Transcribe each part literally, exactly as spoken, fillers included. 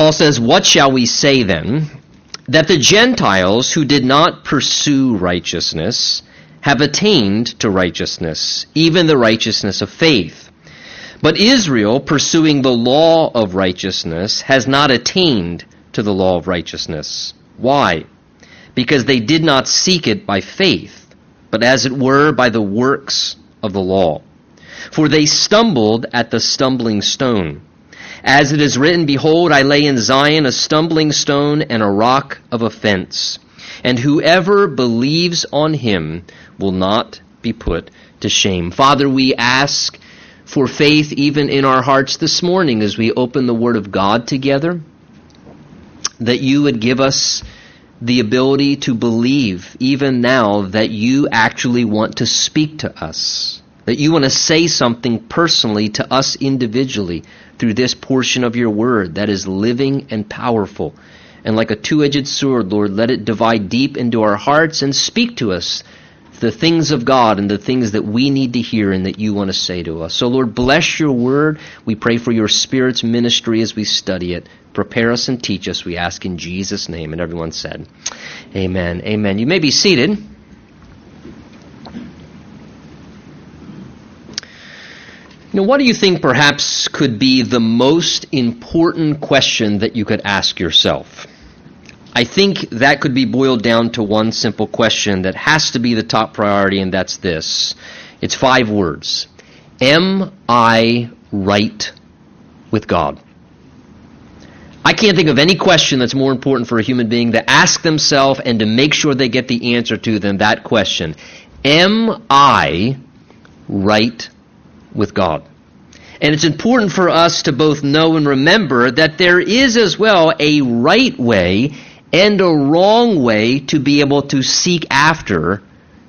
Paul says, "What shall we say then? That the Gentiles who did not pursue righteousness have attained to righteousness, even the righteousness of faith. But Israel, pursuing the law of righteousness, has not attained to the law of righteousness. Why? Because they did not seek it by faith, but as it were by the works of the law. For they stumbled at the stumbling stone. As it is written, Behold, I lay in Zion a stumbling stone and a rock of offense, and whoever believes on him will not be put to shame." Father, we ask for faith even in our hearts this morning as we open the Word of God together, that you would give us the ability to believe even now that you actually want to speak to us, that you want to say something personally to us individually through this portion of your word that is living and powerful. And like a two-edged sword, Lord, let it divide deep into our hearts and speak to us the things of God and the things that we need to hear and that you want to say to us. So, Lord, bless your word. We pray for your Spirit's ministry as we study it. Prepare us and teach us, we ask in Jesus' name. And everyone said, amen, amen. You may be seated. Now, what do you think perhaps could be the most important question that you could ask yourself? I think that could be boiled down to one simple question that has to be the top priority, and that's this. It's five words. Am I right with God? I can't think of any question that's more important for a human being to ask themselves and to make sure they get the answer to than that question. Am I right with God? with God. And it's important for us to both know and remember that there is as well a right way and a wrong way to be able to seek after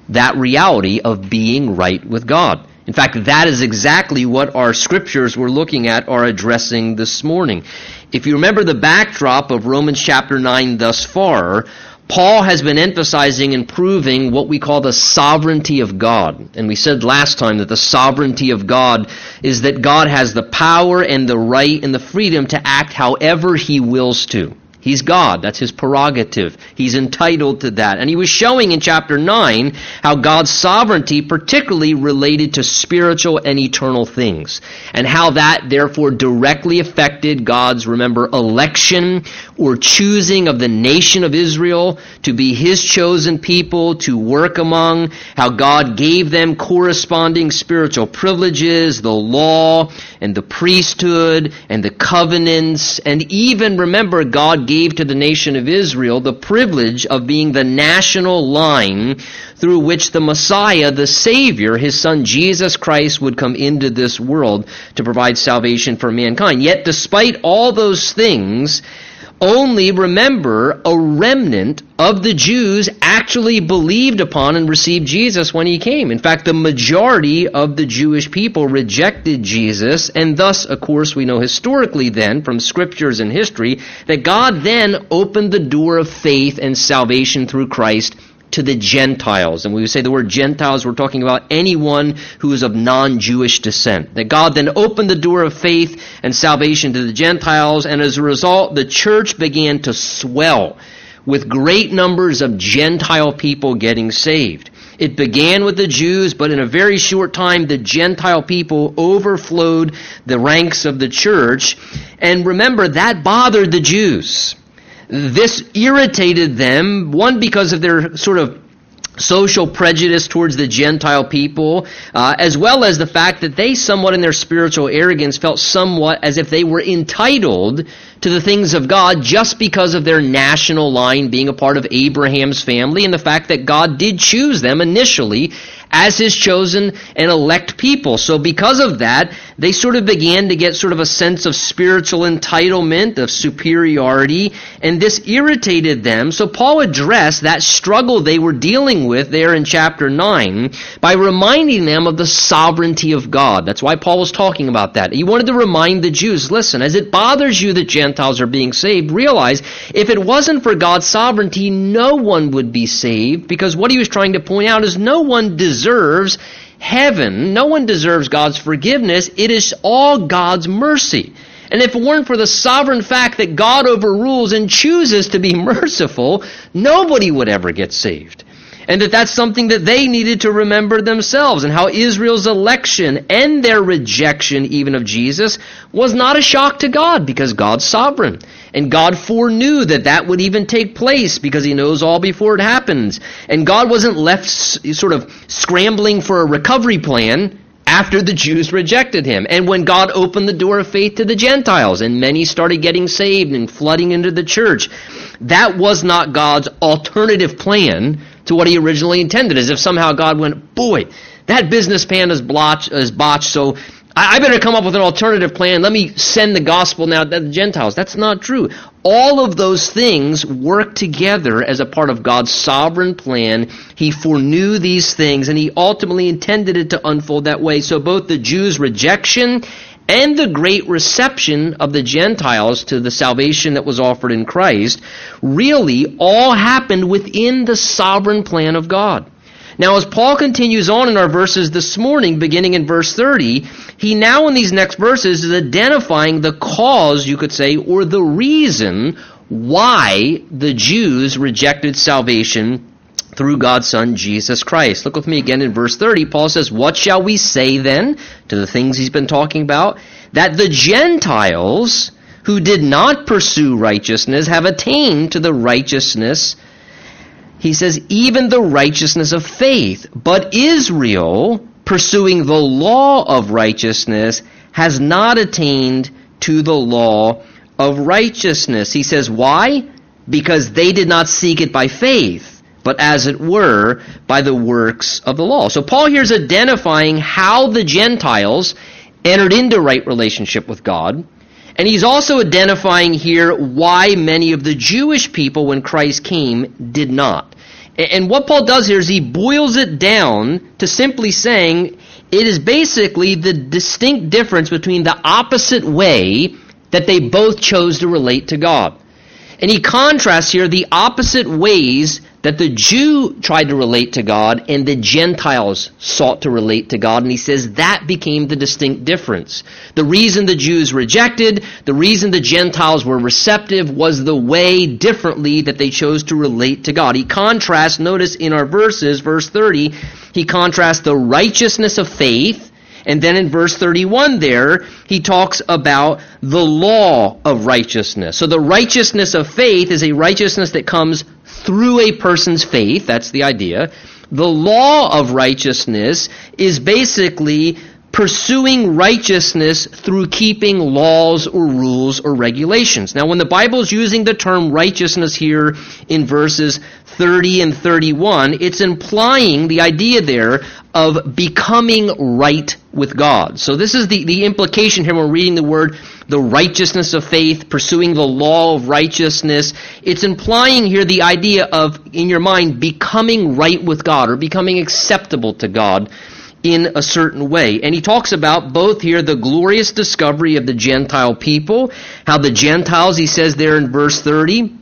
that reality of being right with God. In fact, that is exactly what our scriptures we're looking at are addressing this morning. If you remember the backdrop of Romans chapter nine thus far, Paul has been emphasizing and proving what we call the sovereignty of God. And we said last time that the sovereignty of God is that God has the power and the right and the freedom to act however he wills to. He's God. That's his prerogative. He's entitled to that. And he was showing in chapter nine how God's sovereignty particularly related to spiritual and eternal things, and how that therefore directly affected God's, remember, election or choosing of the nation of Israel to be his chosen people to work among, how God gave them corresponding spiritual privileges, the law and the priesthood and the covenants, and even, remember, God gave gave to the nation of Israel the privilege of being the national line through which the Messiah, the Savior, his son Jesus Christ, would come into this world to provide salvation for mankind. Yet despite all those things, only, remember, a remnant of the Jews actually believed upon and received Jesus when he came. In fact, the majority of the Jewish people rejected Jesus, and thus, of course, we know historically then from scriptures and history that God then opened the door of faith and salvation through Christ to the Gentiles. And when we say the word Gentiles, we're talking about anyone who is of non-Jewish descent. That God then opened the door of faith and salvation to the Gentiles, and as a result, the church began to swell with great numbers of Gentile people getting saved. It began with the Jews, but in a very short time, the Gentile people overflowed the ranks of the church. And remember, that bothered the Jews. This irritated them, one, because of their sort of social prejudice towards the Gentile people, uh, as well as the fact that they somewhat in their spiritual arrogance felt somewhat as if they were entitled to the things of God just because of their national line being a part of Abraham's family and the fact that God did choose them initially as his chosen and elect people. So because of that, they sort of began to get sort of a sense of spiritual entitlement, of superiority, and this irritated them. So Paul addressed that struggle they were dealing with there in chapter nine by reminding them of the sovereignty of God. That's why Paul was talking about that. He wanted to remind the Jews, listen, as it bothers you that Gentiles are being saved, realize if it wasn't for God's sovereignty, no one would be saved, because what he was trying to point out is no one deserves deserves heaven. No one deserves God's forgiveness. It is all God's mercy. And if it weren't for the sovereign fact that God overrules and chooses to be merciful, nobody would ever get saved. And that that's something that they needed to remember themselves, and how Israel's election and their rejection even of Jesus was not a shock to God, because God's sovereign. And God foreknew that that would even take place, because he knows all before it happens. And God wasn't left sort of scrambling for a recovery plan after the Jews rejected him. And when God opened the door of faith to the Gentiles and many started getting saved and flooding into the church, that was not God's alternative plan to what he originally intended, as if somehow God went, boy, that business plan is blotched, is botched, so I better come up with an alternative plan. Let me send the gospel now to the Gentiles. That's not true. All of those things work together as a part of God's sovereign plan. He foreknew these things, and he ultimately intended it to unfold that way. So both the Jews' rejection and the great reception of the Gentiles to the salvation that was offered in Christ really all happened within the sovereign plan of God. Now, as Paul continues on in our verses this morning, beginning in verse thirty, he now in these next verses is identifying the cause, you could say, or the reason why the Jews rejected salvation through God's Son, Jesus Christ. Look with me again in verse thirty. Paul says, "What shall we say then to the things he's been talking about? That the Gentiles who did not pursue righteousness have attained to the righteousness of..." He says, "even the righteousness of faith. But Israel, pursuing the law of righteousness, has not attained to the law of righteousness." He says, why? "Because they did not seek it by faith, but as it were, by the works of the law." So Paul here is identifying how the Gentiles entered into right relationship with God. And he's also identifying here why many of the Jewish people, when Christ came, did not. And what Paul does here is he boils it down to simply saying it is basically the distinct difference between the opposite way that they both chose to relate to God. And he contrasts here the opposite ways that the Jew tried to relate to God and the Gentiles sought to relate to God. And he says that became the distinct difference. The reason the Jews rejected, the reason the Gentiles were receptive, was the way differently that they chose to relate to God. He contrasts, notice in our verses, verse thirty, he contrasts the righteousness of faith. And then in verse thirty-one there, he talks about the law of righteousness. So the righteousness of faith is a righteousness that comes through a person's faith. That's the idea. The law of righteousness is basically pursuing righteousness through keeping laws or rules or regulations. Now, when the Bible's using the term righteousness here in verses thirty and thirty-one, it's implying the idea there of becoming right with God. So this is the, the implication here when we're reading the word, the righteousness of faith, pursuing the law of righteousness. It's implying here the idea of, in your mind, becoming right with God or becoming acceptable to God in a certain way. And he talks about both here the glorious discovery of the Gentile people, how the Gentiles, he says there in verse thirty,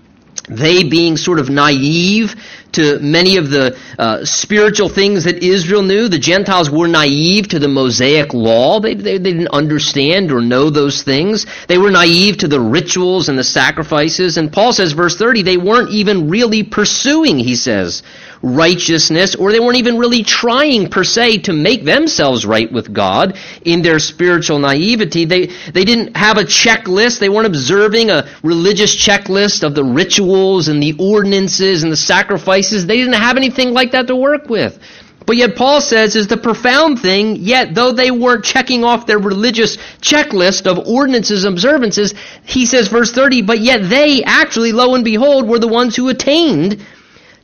they being sort of naive to many of the uh, spiritual things that Israel knew. The Gentiles were naive to the Mosaic law. They, they, they didn't understand or know those things. They were naive to the rituals and the sacrifices. And Paul says, verse thirty, they weren't even really pursuing, he says, righteousness, or they weren't even really trying per se to make themselves right with God in their spiritual naivety. They they didn't have a checklist. They weren't observing a religious checklist of the rituals and the ordinances and the sacrifices. They didn't have anything like that to work with. But yet Paul says is the profound thing, yet though they weren't checking off their religious checklist of ordinances and observances, he says, verse thirty, but yet they actually, lo and behold, were the ones who attained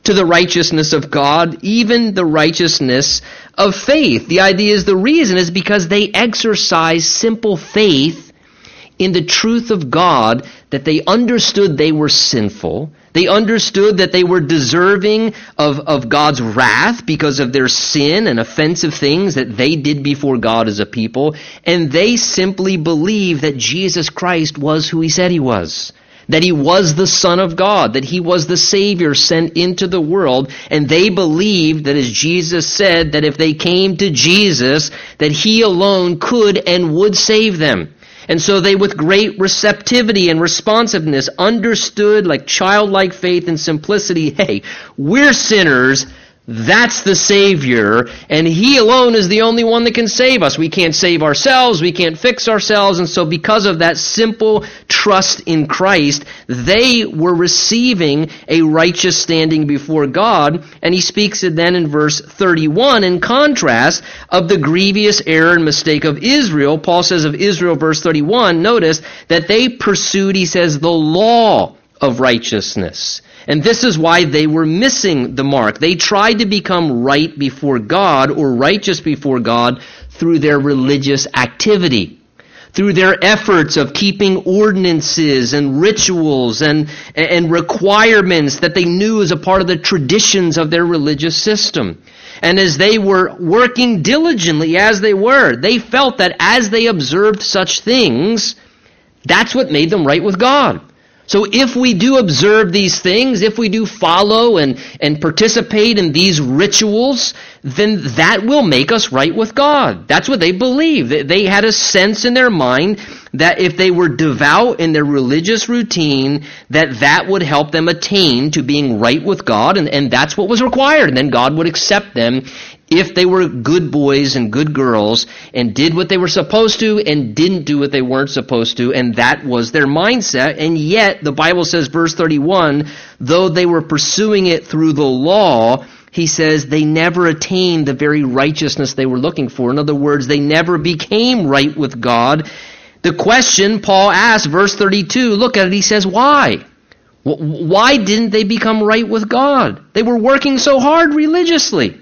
to the righteousness of God, even the righteousness of faith. The idea is the reason is because they exercised simple faith in the truth of God, that they understood they were sinful. They understood that they were deserving of, of God's wrath because of their sin and offensive things that they did before God as a people. And they simply believed that Jesus Christ was who he said he was, that he was the Son of God, that he was the Savior sent into the world, and they believed that, as Jesus said, that if they came to Jesus, that he alone could and would save them. And so they, with great receptivity and responsiveness, understood, like childlike faith and simplicity, hey, we're sinners, that's the Savior, and He alone is the only one that can save us. We can't save ourselves, we can't fix ourselves, and so because of that simple trust in Christ, they were receiving a righteous standing before God, and he speaks it then in verse thirty-one, in contrast of the grievous error and mistake of Israel. Paul says of Israel, verse thirty-one, notice that they pursued, he says, the law of righteousness. And this is why they were missing the mark. They tried to become right before God or righteous before God through their religious activity, through their efforts of keeping ordinances and rituals and, and requirements that they knew as a part of the traditions of their religious system. And as they were working diligently as they were, they felt that as they observed such things, that's what made them right with God. So if we do observe these things, if we do follow and, and participate in these rituals, then that will make us right with God. That's what they believed. They had a sense in their mind that if they were devout in their religious routine, that that would help them attain to being right with God, and, and that's what was required. And then God would accept them if they were good boys and good girls and did what they were supposed to and didn't do what they weren't supposed to, and that was their mindset. And yet, the Bible says, verse thirty-one, though they were pursuing it through the law, he says they never attained the very righteousness they were looking for. In other words, they never became right with God. The question Paul asks, verse thirty-two, look at it, he says, why? Why didn't they become right with God? They were working so hard religiously.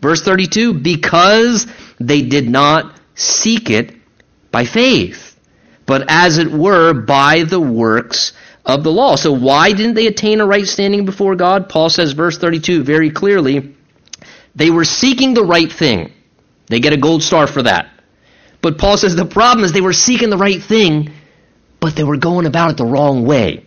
Verse thirty-two, because they did not seek it by faith, but as it were by the works of the law. So why didn't they attain a right standing before God? Paul says, verse thirty-two, very clearly, they were seeking the right thing. They get a gold star for that. But Paul says the problem is they were seeking the right thing, but they were going about it the wrong way.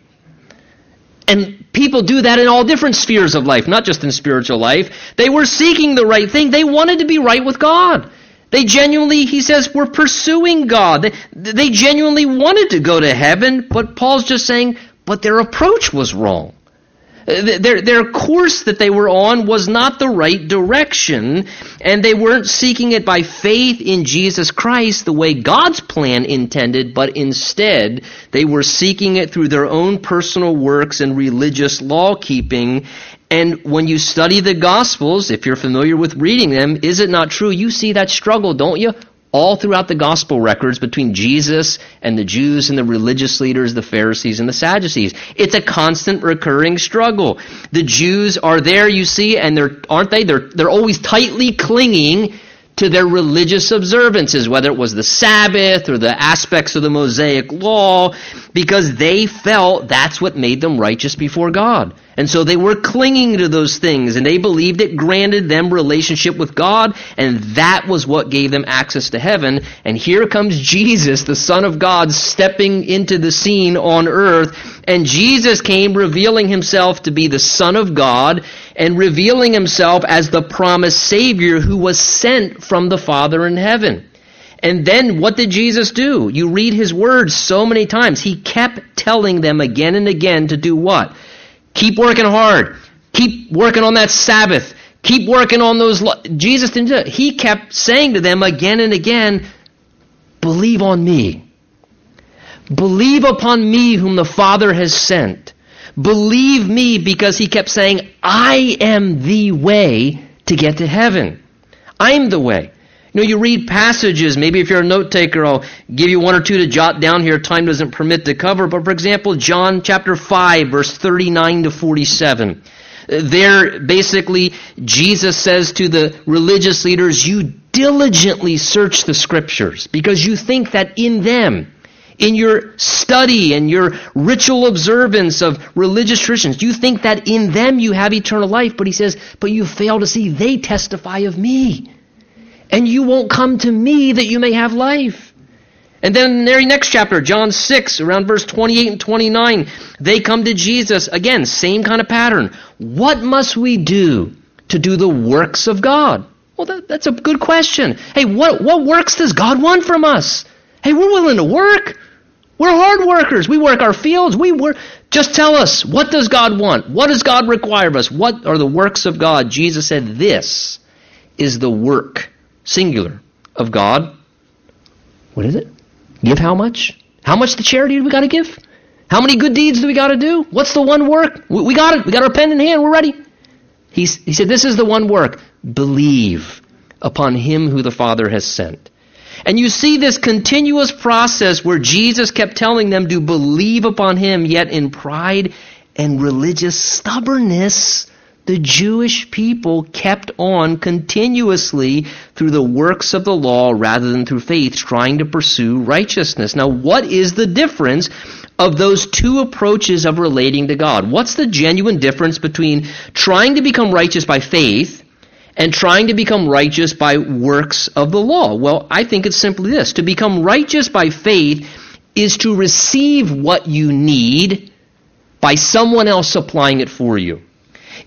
And people do that in all different spheres of life, not just in spiritual life. They were seeking the right thing. They wanted to be right with God. They genuinely, he says, were pursuing God. They, they genuinely wanted to go to heaven, but Paul's just saying, but their approach was wrong. Their, their course that they were on was not the right direction, and they weren't seeking it by faith in Jesus Christ the way God's plan intended, but instead they were seeking it through their own personal works and religious law-keeping. And when you study the Gospels, if you're familiar with reading them, is it not true? You see that struggle, don't you? All throughout the Gospel records between Jesus and the Jews and the religious leaders, the Pharisees and the Sadducees. It's a constant recurring struggle. The Jews are there, you see, and they're, aren't they? They're, they're always tightly clinging to their religious observances, whether it was the Sabbath or the aspects of the Mosaic law, because they felt that's what made them righteous before God. And so they were clinging to those things, and they believed it granted them relationship with God, and that was what gave them access to heaven. And here comes Jesus, the Son of God, stepping into the scene on earth, and Jesus came revealing himself to be the Son of God and revealing himself as the promised Savior who was sent from the Father in heaven. And then what did Jesus do? You read his words so many times. He kept telling them again and again to do what? Keep working hard. Keep working on that Sabbath. Keep working on those. Lo- Jesus didn't do it. He kept saying to them again and again, believe on me. Believe upon me whom the Father has sent. Believe me, because he kept saying, I am the way to get to heaven. I'm the way. You know, you read passages, maybe if you're a note taker, I'll give you one or two to jot down here. Time doesn't permit to cover. But for example, John chapter five, verse thirty-nine to forty-seven. There, basically, Jesus says to the religious leaders, you diligently search the scriptures because you think that in them, in your study and your ritual observance of religious traditions, you think that in them you have eternal life. But he says, but you fail to see they testify of me. And you won't come to me that you may have life. And then in the very next chapter, John six, around verse twenty-eight and twenty-nine, they come to Jesus. Again, same kind of pattern. What must we do to do the works of God? Well, that, that's a good question. Hey, what, what works does God want from us? Hey, we're willing to work. We're hard workers. We work our fields. We work. Just tell us, what does God want? What does God require of us? What are the works of God? Jesus said, this is the work, singular, of God. What is it? Give how much? How much the charity do we got to give? How many good deeds do we got to do? What's the one work? We, we got it. We got our pen in hand. We're ready. He's, he said, this is the one work. Believe upon him who the Father has sent. And you see this continuous process where Jesus kept telling them to believe upon him, yet in pride and religious stubbornness, the Jewish people kept on continuously through the works of the law rather than through faith, trying to pursue righteousness. Now, what is the difference of those two approaches of relating to God? What's the genuine difference between trying to become righteous by faith and trying to become righteous by works of the law? Well, I think it's simply this. To become righteous by faith is to receive what you need by someone else supplying it for you.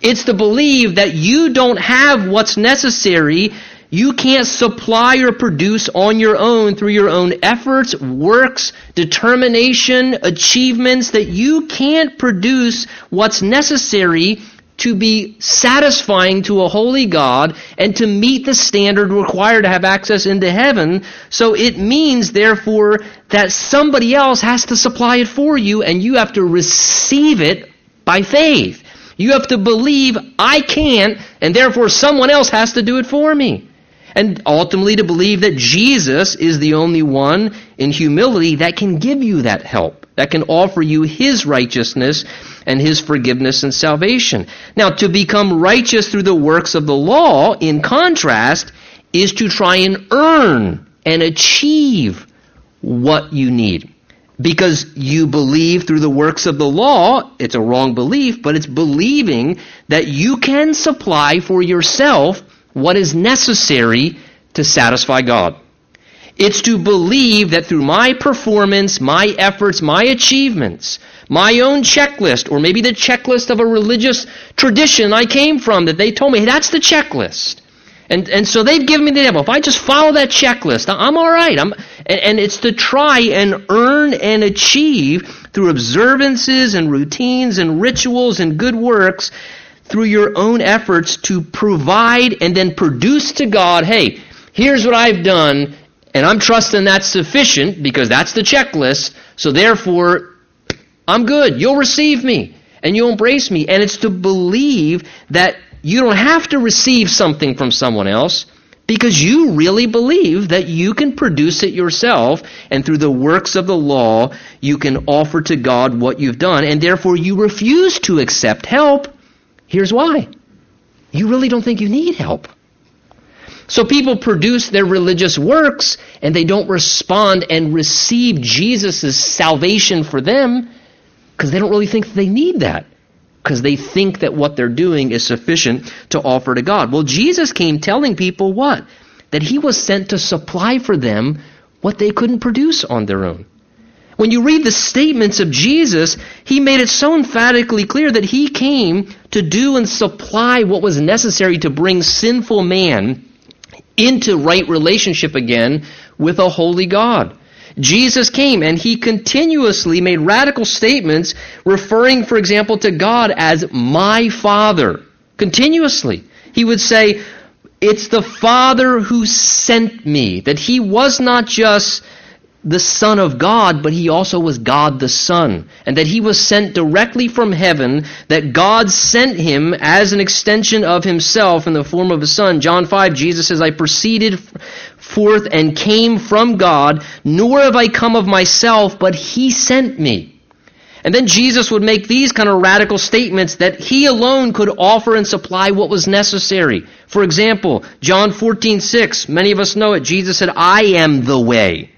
It's to believe that you don't have what's necessary. You can't supply or produce on your own through your own efforts, works, determination, achievements, that you can't produce what's necessary to be satisfying to a holy God and to meet the standard required to have access into heaven. So it means, therefore, that somebody else has to supply it for you, and you have to receive it by faith. You have to believe, I can't, and therefore someone else has to do it for me. And ultimately to believe that Jesus is the only one in humility that can give you that help, that can offer you his righteousness and his forgiveness and salvation. Now, to become righteous through the works of the law, in contrast, is to try and earn and achieve what you need. Because you believe through the works of the law, it's a wrong belief, but it's believing that you can supply for yourself what is necessary to satisfy God. It's to believe that through my performance, my efforts, my achievements, my own checklist, or maybe the checklist of a religious tradition I came from that they told me, hey, that's the checklist. And and so they've given me the devil. If I just follow that checklist, I'm all right. I'm, and, and it's to try and earn and achieve through observances and routines and rituals and good works, through your own efforts to provide and then produce to God, hey, here's what I've done, and I'm trusting that's sufficient because that's the checklist, so therefore I'm good. You'll receive me, and you'll embrace me. And it's to believe that you don't have to receive something from someone else because you really believe that you can produce it yourself, and through the works of the law, you can offer to God what you've done, and therefore you refuse to accept help. Here's why. You really don't think you need help. So people produce their religious works and they don't respond and receive Jesus' salvation for them because they don't really think they need that, because they think that what they're doing is sufficient to offer to God. Well, Jesus came telling people what? That he was sent to supply for them what they couldn't produce on their own. When you read the statements of Jesus, he made it so emphatically clear that he came to do and supply what was necessary to bring sinful man into right relationship again with a holy God. Jesus came and he continuously made radical statements referring, for example, to God as my Father. Continuously. He would say, it's the Father who sent me. That he was not just the Son of God, but he also was God the Son, and that he was sent directly from heaven, that God sent him as an extension of himself in the form of his Son. John five, Jesus says, I proceeded forth and came from God, nor have I come of myself, but he sent me. And then Jesus would make these kind of radical statements that he alone could offer and supply what was necessary. For example, John fourteen six, many of us know it. Jesus said, I am the way,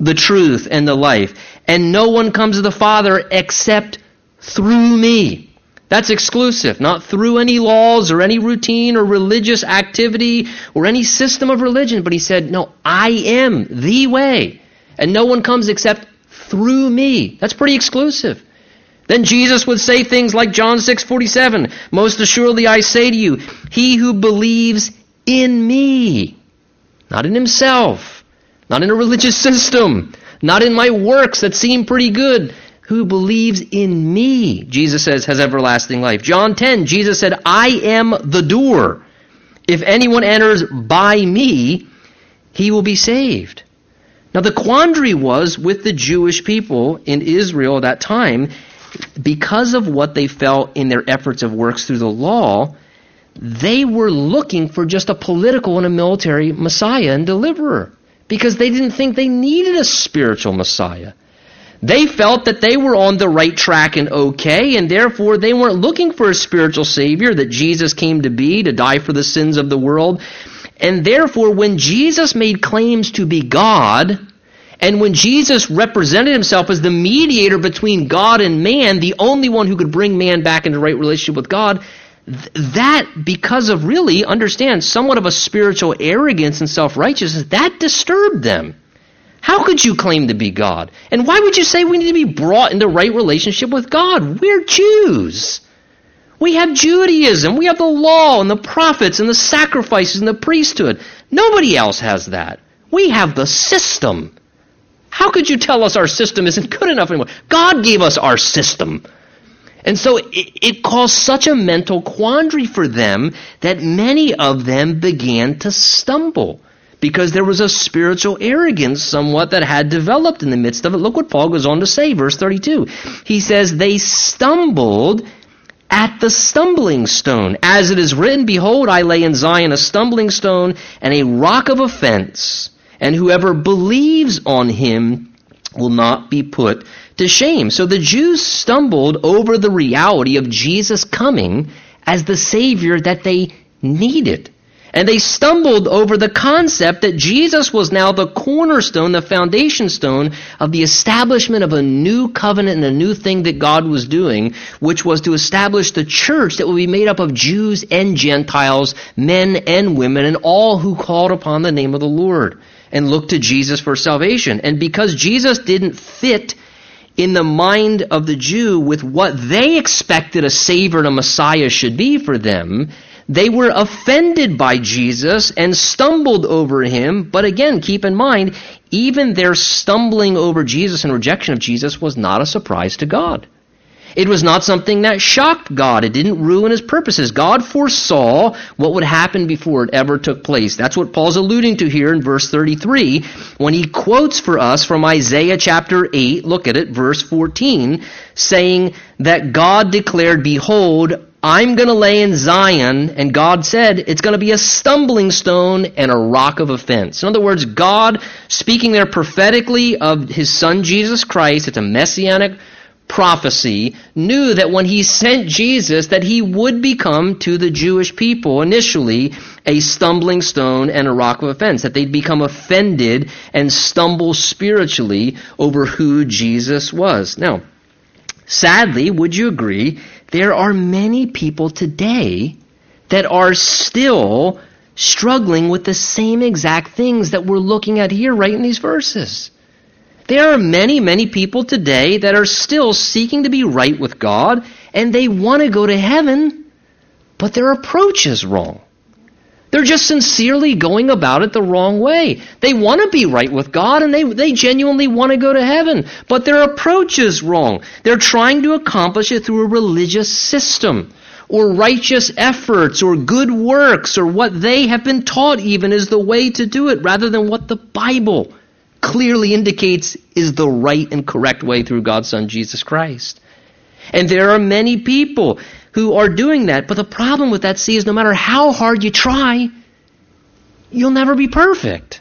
the truth, and the life, and no one comes to the Father except through me. That's exclusive, not through any laws or any routine or religious activity or any system of religion, but he said, no, I am the way, and no one comes except through me. That's pretty exclusive. Then Jesus would say things like John six forty-seven, most assuredly I say to you, he who believes in me, not in himself, not in a religious system, not in my works that seem pretty good. Who believes in me, Jesus says, has everlasting life. John ten, Jesus said, I am the door. If anyone enters by me, he will be saved. Now the quandary was with the Jewish people in Israel at that time, because of what they felt in their efforts of works through the law, they were looking for just a political and a military Messiah and deliverer, because they didn't think they needed a spiritual Messiah. They felt that they were on the right track and okay, and therefore they weren't looking for a spiritual Savior, that Jesus came to be, to die for the sins of the world. And therefore, when Jesus made claims to be God, and when Jesus represented himself as the mediator between God and man, the only one who could bring man back into right relationship with God, that, because of really, understand, somewhat of a spiritual arrogance and self-righteousness, that disturbed them. How could you claim to be God? And why would you say we need to be brought into right relationship with God? We're Jews. We have Judaism. We have the law and the prophets and the sacrifices and the priesthood. Nobody else has that. We have the system. How could you tell us our system isn't good enough anymore? God gave us our system. And so it, it caused such a mental quandary for them that many of them began to stumble, because there was a spiritual arrogance somewhat that had developed in the midst of it. Look what Paul goes on to say, verse thirty-two. He says, they stumbled at the stumbling stone. As it is written, behold, I lay in Zion a stumbling stone and a rock of offense, and whoever believes on him will not be put to shame. So the Jews stumbled over the reality of Jesus coming as the Savior that they needed. And they stumbled over the concept that Jesus was now the cornerstone, the foundation stone of the establishment of a new covenant and a new thing that God was doing, which was to establish the church that would be made up of Jews and Gentiles, men and women, and all who called upon the name of the Lord and looked to Jesus for salvation. And because Jesus didn't fit in the mind of the Jew with what they expected a Savior and a Messiah should be for them, they were offended by Jesus and stumbled over him. But again, keep in mind, even their stumbling over Jesus and rejection of Jesus was not a surprise to God. It was not something that shocked God. It didn't ruin his purposes. God foresaw what would happen before it ever took place. That's what Paul's alluding to here in verse thirty-three when he quotes for us from Isaiah chapter eight, look at it, verse fourteen, saying that God declared, behold, I'm going to lay in Zion, and God said it's going to be a stumbling stone and a rock of offense. In other words, God speaking there prophetically of his son Jesus Christ, it's a messianic prophecy, knew that when he sent Jesus that he would become to the Jewish people initially a stumbling stone and a rock of offense, that they'd become offended and stumble spiritually over who Jesus was. Now, sadly, would you agree, there are many people today that are still struggling with the same exact things that we're looking at here right in these verses. There are many, many people today that are still seeking to be right with God, and they want to go to heaven, but their approach is wrong. They're just sincerely going about it the wrong way. They want to be right with God, and they, they genuinely want to go to heaven, but their approach is wrong. They're trying to accomplish it through a religious system, or righteous efforts, or good works, or what they have been taught even is the way to do it, rather than what the Bible clearly indicates is the right and correct way through God's Son, Jesus Christ. And there are many people who are doing that. But the problem with that, see, is no matter how hard you try, you'll never be perfect.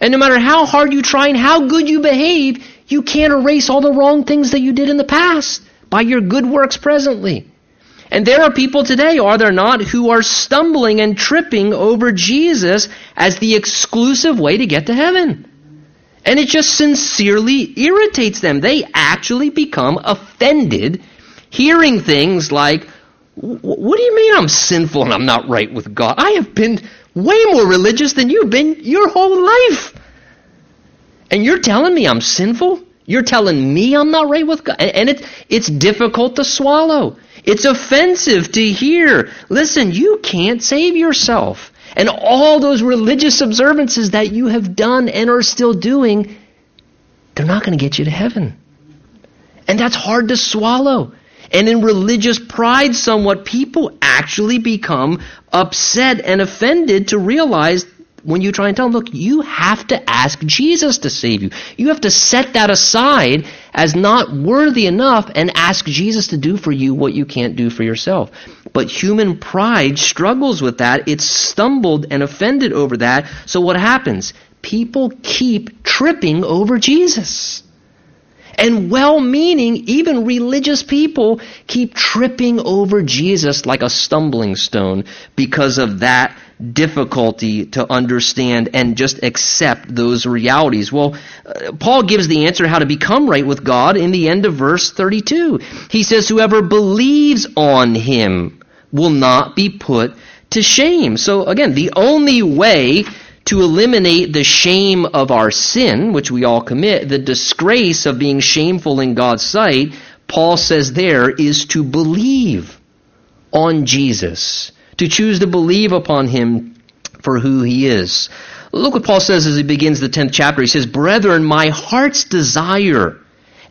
And no matter how hard you try and how good you behave, you can't erase all the wrong things that you did in the past by your good works presently. And there are people today, are there not, who are stumbling and tripping over Jesus as the exclusive way to get to heaven. And it just sincerely irritates them. They actually become offended hearing things like, what do you mean I'm sinful and I'm not right with God? I have been way more religious than you've been your whole life. And you're telling me I'm sinful? You're telling me I'm not right with God? And it, it's difficult to swallow. It's offensive to hear. Listen, you can't save yourself. And all those religious observances that you have done and are still doing, they're not going to get you to heaven. And that's hard to swallow. And in religious pride somewhat, people actually become upset and offended to realize when you try and tell them, look, you have to ask Jesus to save you. You have to set that aside as not worthy enough and ask Jesus to do for you what you can't do for yourself. But human pride struggles with that. It's stumbled and offended over that. So what happens? People keep tripping over Jesus. And well-meaning, even religious people, keep tripping over Jesus like a stumbling stone because of that difficulty to understand and just accept those realities. Well, uh, Paul gives the answer how to become right with God in the end of verse thirty-two. He says, whoever believes on him will not be put to shame. So again, the only way to eliminate the shame of our sin, which we all commit, the disgrace of being shameful in God's sight, Paul says there, is to believe on Jesus, to choose to believe upon him for who he is. Look what Paul says as he begins the tenth chapter. He says, brethren, my heart's desire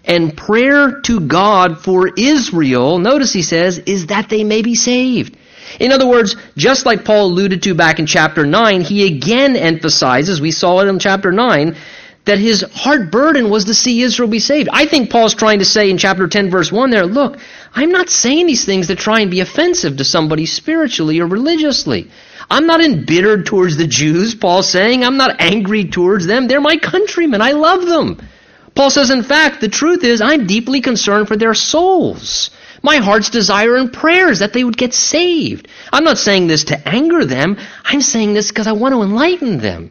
and prayer to God for Israel, notice he says, is that they may be saved. In other words, just like Paul alluded to back in chapter nine, he again emphasizes, we saw it in chapter nine, that his heart burden was to see Israel be saved. I think Paul's trying to say in chapter ten, verse one there, look, I'm not saying these things to try and be offensive to somebody spiritually or religiously. I'm not embittered towards the Jews, Paul's saying. I'm not angry towards them. They're my countrymen. I love them. Paul says, in fact, the truth is I'm deeply concerned for their souls. My heart's desire and prayers that they would get saved. I'm not saying this to anger them. I'm saying this because I want to enlighten them.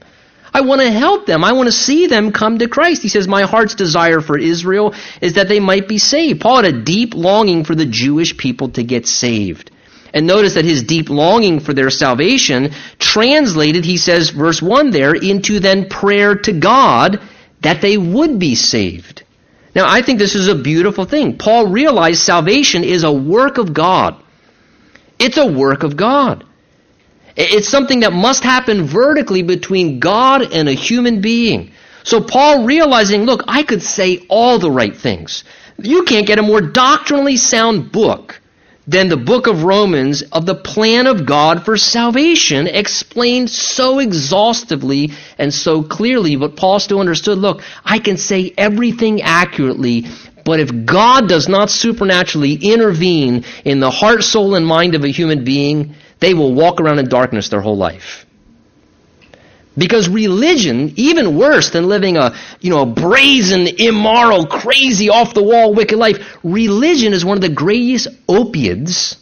I want to help them. I want to see them come to Christ. He says, my heart's desire for Israel is that they might be saved. Paul had a deep longing for the Jewish people to get saved. And notice that his deep longing for their salvation translated, he says, verse one there, into then prayer to God that they would be saved. Now, I think this is a beautiful thing. Paul realized salvation is a work of God. It's a work of God. It's something that must happen vertically between God and a human being. So Paul realizing, look, I could say all the right things. You can't get a more doctrinally sound book than the book of Romans of the plan of God for salvation explained so exhaustively and so clearly. But Paul still understood, look, I can say everything accurately, but if God does not supernaturally intervene in the heart, soul, and mind of a human being, they will walk around in darkness their whole life. Because religion, even worse than living a, you know, a brazen, immoral, crazy, off-the-wall, wicked life, religion is one of the greatest opiates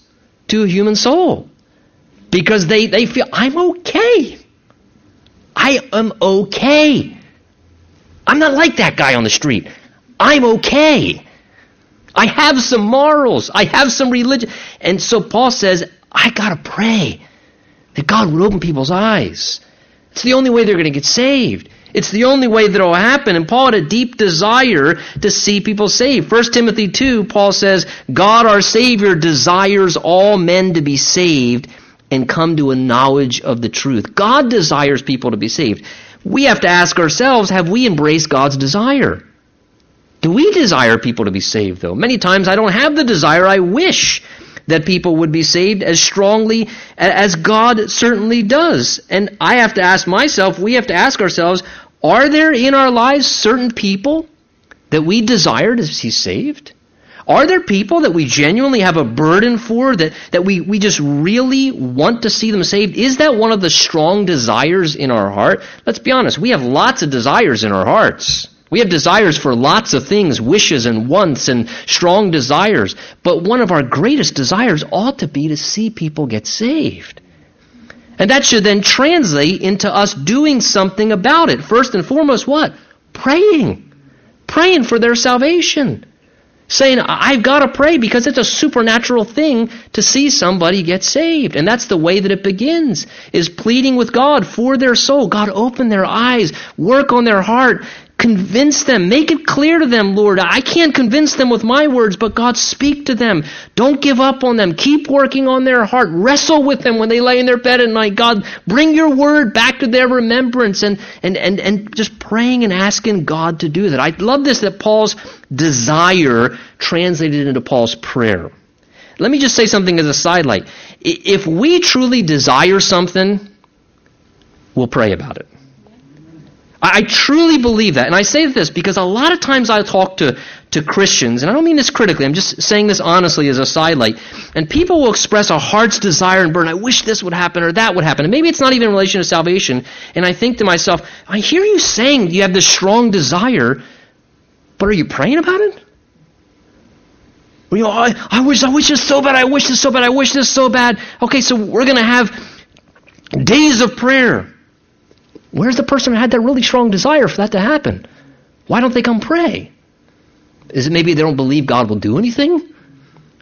to a human soul. Because they, they feel, I'm okay. I am okay. I'm not like that guy on the street. I'm okay. I have some morals. I have some religion. And so Paul says, I got to pray that God would open people's eyes. It's the only way they're going to get saved. It's the only way that will happen. And Paul had a deep desire to see people saved. First Timothy two, Paul says, God our Savior desires all men to be saved and come to a knowledge of the truth. God desires people to be saved. We have to ask ourselves, have we embraced God's desire? Do we desire people to be saved, though? Many times I don't have the desire. I wish that people would be saved as strongly as God certainly does. And I have to ask myself, we have to ask ourselves, are there in our lives certain people that we desire to see saved? Are there people that we genuinely have a burden for, that, that we, we just really want to see them saved? Is that one of the strong desires in our heart? Let's be honest, we have lots of desires in our hearts. We have desires for lots of things, wishes and wants and strong desires. But one of our greatest desires ought to be to see people get saved. And that should then translate into us doing something about it. First and foremost, what? Praying. Praying for their salvation. Saying, I've got to pray because it's a supernatural thing to see somebody get saved. And that's the way that it begins, is pleading with God for their soul. God, open their eyes, work on their heart. Convince them. Make it clear to them, Lord, I can't convince them with my words, but God, speak to them. Don't give up on them. Keep working on their heart. Wrestle with them when they lay in their bed at night. God, bring your word back to their remembrance, and and and, and just praying and asking God to do that. I love this, that Paul's desire translated into Paul's prayer. Let me just say something as a sidelight. If we truly desire something, we'll pray about it. I truly believe that. And I say this because a lot of times I talk to, to Christians, and I don't mean this critically, I'm just saying this honestly as a sidelight, and people will express a heart's desire and burden. I wish this would happen or that would happen. And maybe it's not even in relation to salvation. And I think to myself, I hear you saying you have this strong desire, but are you praying about it? You know, I, I wish I wish this so bad, I wish this so bad, I wish this so bad. Okay, so we're going to have days of prayer. Where's the person who had that really strong desire for that to happen? Why don't they come pray? Is it maybe they don't believe God will do anything?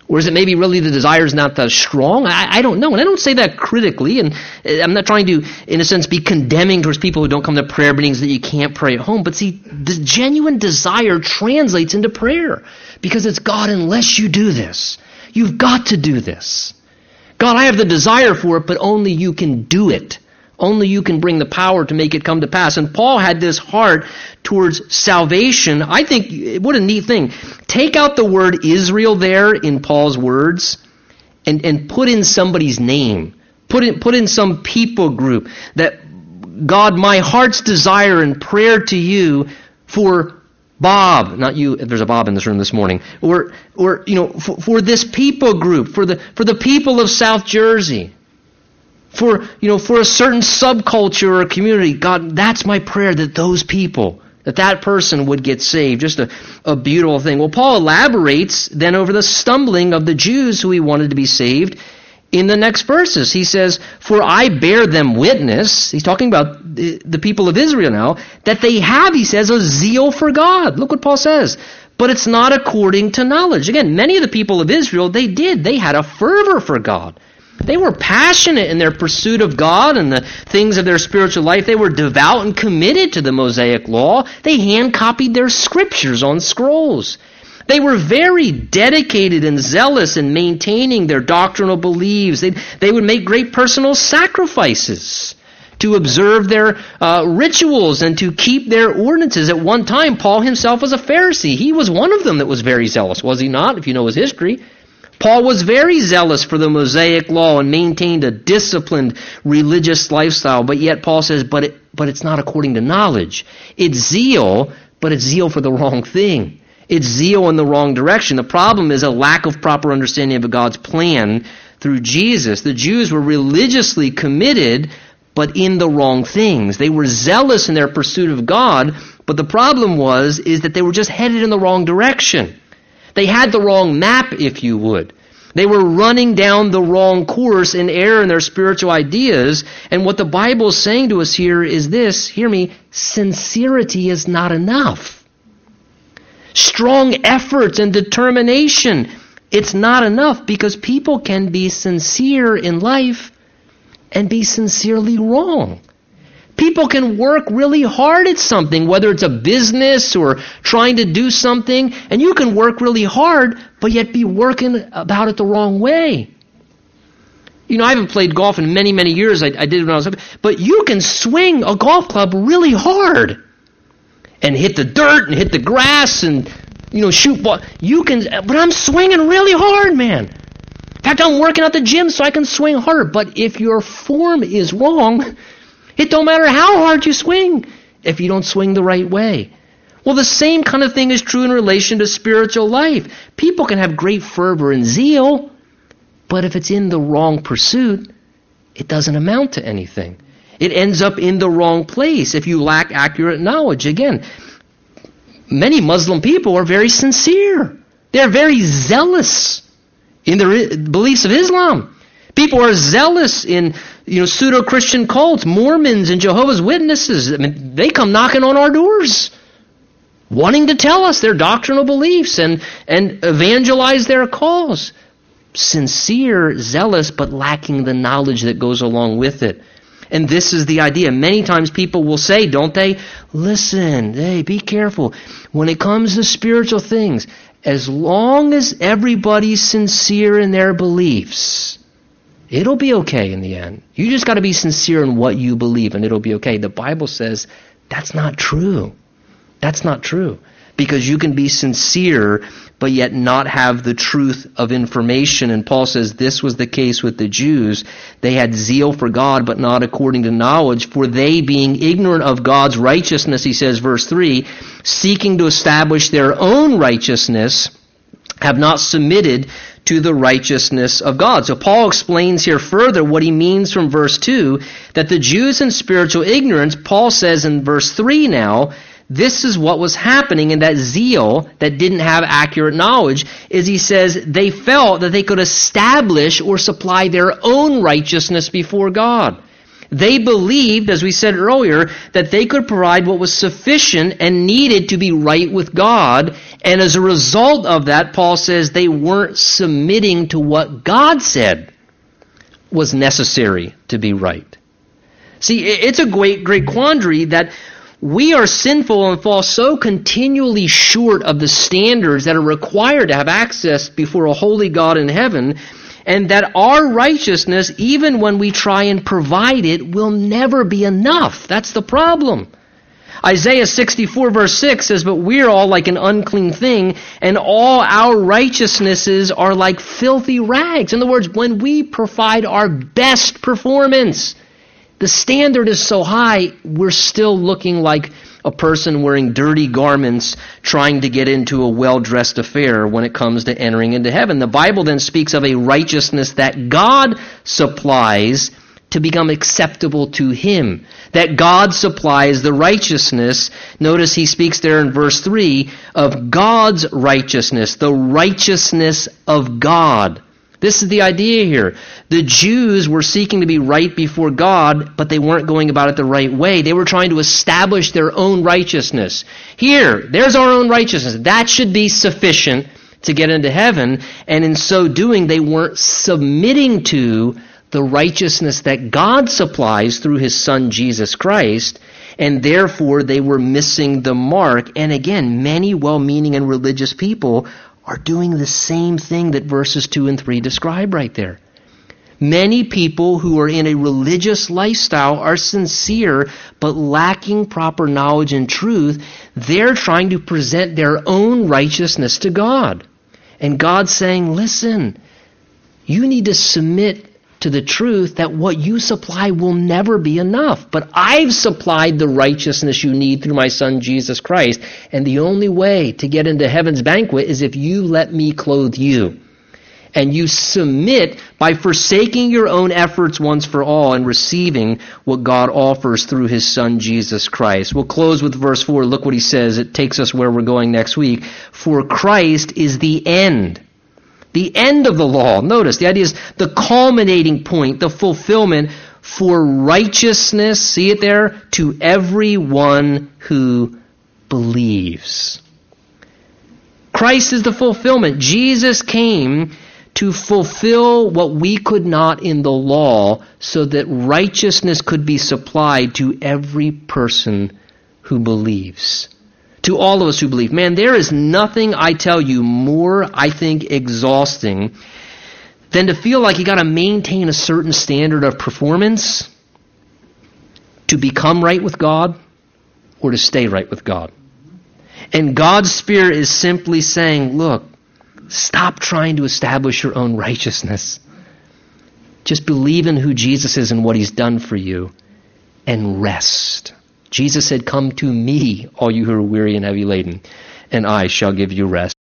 Or is it maybe really the desire is not that strong? I, I don't know. And I don't say that critically. And I'm not trying to, in a sense, be condemning towards people who don't come to prayer meetings that you can't pray at home. But see, the genuine desire translates into prayer. Because it's, God, unless you do this, you've got to do this. God, I have the desire for it, but only you can do it. Only you can bring the power to make it come to pass. And Paul had this heart towards salvation. I think, what a neat thing. Take out the word Israel there in Paul's words and, and put in somebody's name. Put in, put in some people group. That, God, my heart's desire and prayer to you for Bob, not you, there's a Bob in this room this morning, or, or you know, for, for this people group, for the for the people of South Jersey. For, you know, for a certain subculture or community, God, that's my prayer, that those people, that that person would get saved. Just a, a beautiful thing. Well, Paul elaborates then over the stumbling of the Jews who he wanted to be saved in the next verses. He says, for I bear them witness, he's talking about the, the people of Israel now, that they have, he says, a zeal for God. Look what Paul says. But it's not according to knowledge. Again, many of the people of Israel, they did. They had a fervor for God. They were passionate in their pursuit of God and the things of their spiritual life. They were devout and committed to the Mosaic law. They hand-copied their scriptures on scrolls. They were very dedicated and zealous in maintaining their doctrinal beliefs. They, they would make great personal sacrifices to observe their uh, rituals and to keep their ordinances. At one time, Paul himself was a Pharisee. He was one of them that was very zealous, was he not, if you know his history? Paul was very zealous for the Mosaic law and maintained a disciplined religious lifestyle. But yet Paul says, but it, but it's not according to knowledge. It's zeal, but it's zeal for the wrong thing. It's zeal in the wrong direction. The problem is a lack of proper understanding of God's plan through Jesus. The Jews were religiously committed, but in the wrong things. They were zealous in their pursuit of God, but the problem was is that they were just headed in the wrong direction. They had the wrong map, if you would. They were running down the wrong course in error in their spiritual ideas. And what the Bible is saying to us here is this, hear me, sincerity is not enough. Strong efforts and determination, it's not enough, because people can be sincere in life and be sincerely wrong. People can work really hard at something, whether it's a business or trying to do something, and you can work really hard, but yet be working about it the wrong way. You know, I haven't played golf in many, many years. I, I did when I was up, but you can swing a golf club really hard and hit the dirt and hit the grass and, you know, shoot ball. You can, but I'm swinging really hard, man. In fact, I'm working at the gym so I can swing harder. But if your form is wrong, it don't matter how hard you swing if you don't swing the right way. Well, the same kind of thing is true in relation to spiritual life. People can have great fervor and zeal, but if it's in the wrong pursuit, it doesn't amount to anything. It ends up in the wrong place if you lack accurate knowledge. Again, many Muslim people are very sincere. They're very zealous in their beliefs of Islam. People are zealous in, you know, pseudo-Christian cults, Mormons and Jehovah's Witnesses. I mean, they come knocking on our doors, wanting to tell us their doctrinal beliefs and, and evangelize their cause. Sincere, zealous, but lacking the knowledge that goes along with it. And this is the idea. Many times people will say, don't they? Listen, hey, be careful. When it comes to spiritual things, as long as everybody's sincere in their beliefs, it'll be okay in the end. You just got to be sincere in what you believe and it'll be okay. The Bible says that's not true. That's not true. Because you can be sincere but yet not have the truth of information. And Paul says this was the case with the Jews. They had zeal for God but not according to knowledge, for they being ignorant of God's righteousness, he says, verse three, seeking to establish their own righteousness, have not submitted to the righteousness of God. So Paul explains here further what he means from verse two, that the Jews in spiritual ignorance, Paul says in verse three now, this is what was happening, and that zeal that didn't have accurate knowledge is, he says, they felt that they could establish or supply their own righteousness before God. They believed, as we said earlier, that they could provide what was sufficient and needed to be right with God. And as a result of that, Paul says they weren't submitting to what God said was necessary to be right. See, it's a great, great quandary that we are sinful and fall so continually short of the standards that are required to have access before a holy God in heaven, and that our righteousness, even when we try and provide it, will never be enough. That's the problem. Isaiah sixty-four verse six says, but we're all like an unclean thing, and all our righteousnesses are like filthy rags. In other words, when we provide our best performance, the standard is so high, we're still looking like a person wearing dirty garments trying to get into a well-dressed affair when it comes to entering into heaven. The Bible then speaks of a righteousness that God supplies to become acceptable to him. That God supplies the righteousness. Notice he speaks there in verse three of God's righteousness, the righteousness of God. This is the idea here. The Jews were seeking to be right before God, but they weren't going about it the right way. They were trying to establish their own righteousness. Here, there's our own righteousness. That should be sufficient to get into heaven. And in so doing, they weren't submitting to the righteousness that God supplies through his Son, Jesus Christ. And therefore, they were missing the mark. And again, many well-meaning and religious people are doing the same thing that verses two and three describe right there. Many people who are in a religious lifestyle are sincere, but lacking proper knowledge and truth. They're trying to present their own righteousness to God. And God's saying, listen, you need to submit to the truth that what you supply will never be enough. But I've supplied the righteousness you need through my Son, Jesus Christ. And the only way to get into heaven's banquet is if you let me clothe you. And you submit by forsaking your own efforts once for all and receiving what God offers through his Son, Jesus Christ. We'll close with verse four. Look what he says. It takes us where we're going next week. For Christ is the end. The end of the law. Notice, the idea is the culminating point, the fulfillment for righteousness, see it there, to everyone who believes. Christ is the fulfillment. Jesus came to fulfill what we could not in the law so that righteousness could be supplied to every person who believes. To all of us who believe, man, there is nothing, I tell you, more, I think, exhausting than to feel like you got to maintain a certain standard of performance to become right with God or to stay right with God. And God's Spirit is simply saying, look, stop trying to establish your own righteousness. Just believe in who Jesus is and what he's done for you and rest. Jesus said, come to me, all you who are weary and heavy laden, and I shall give you rest.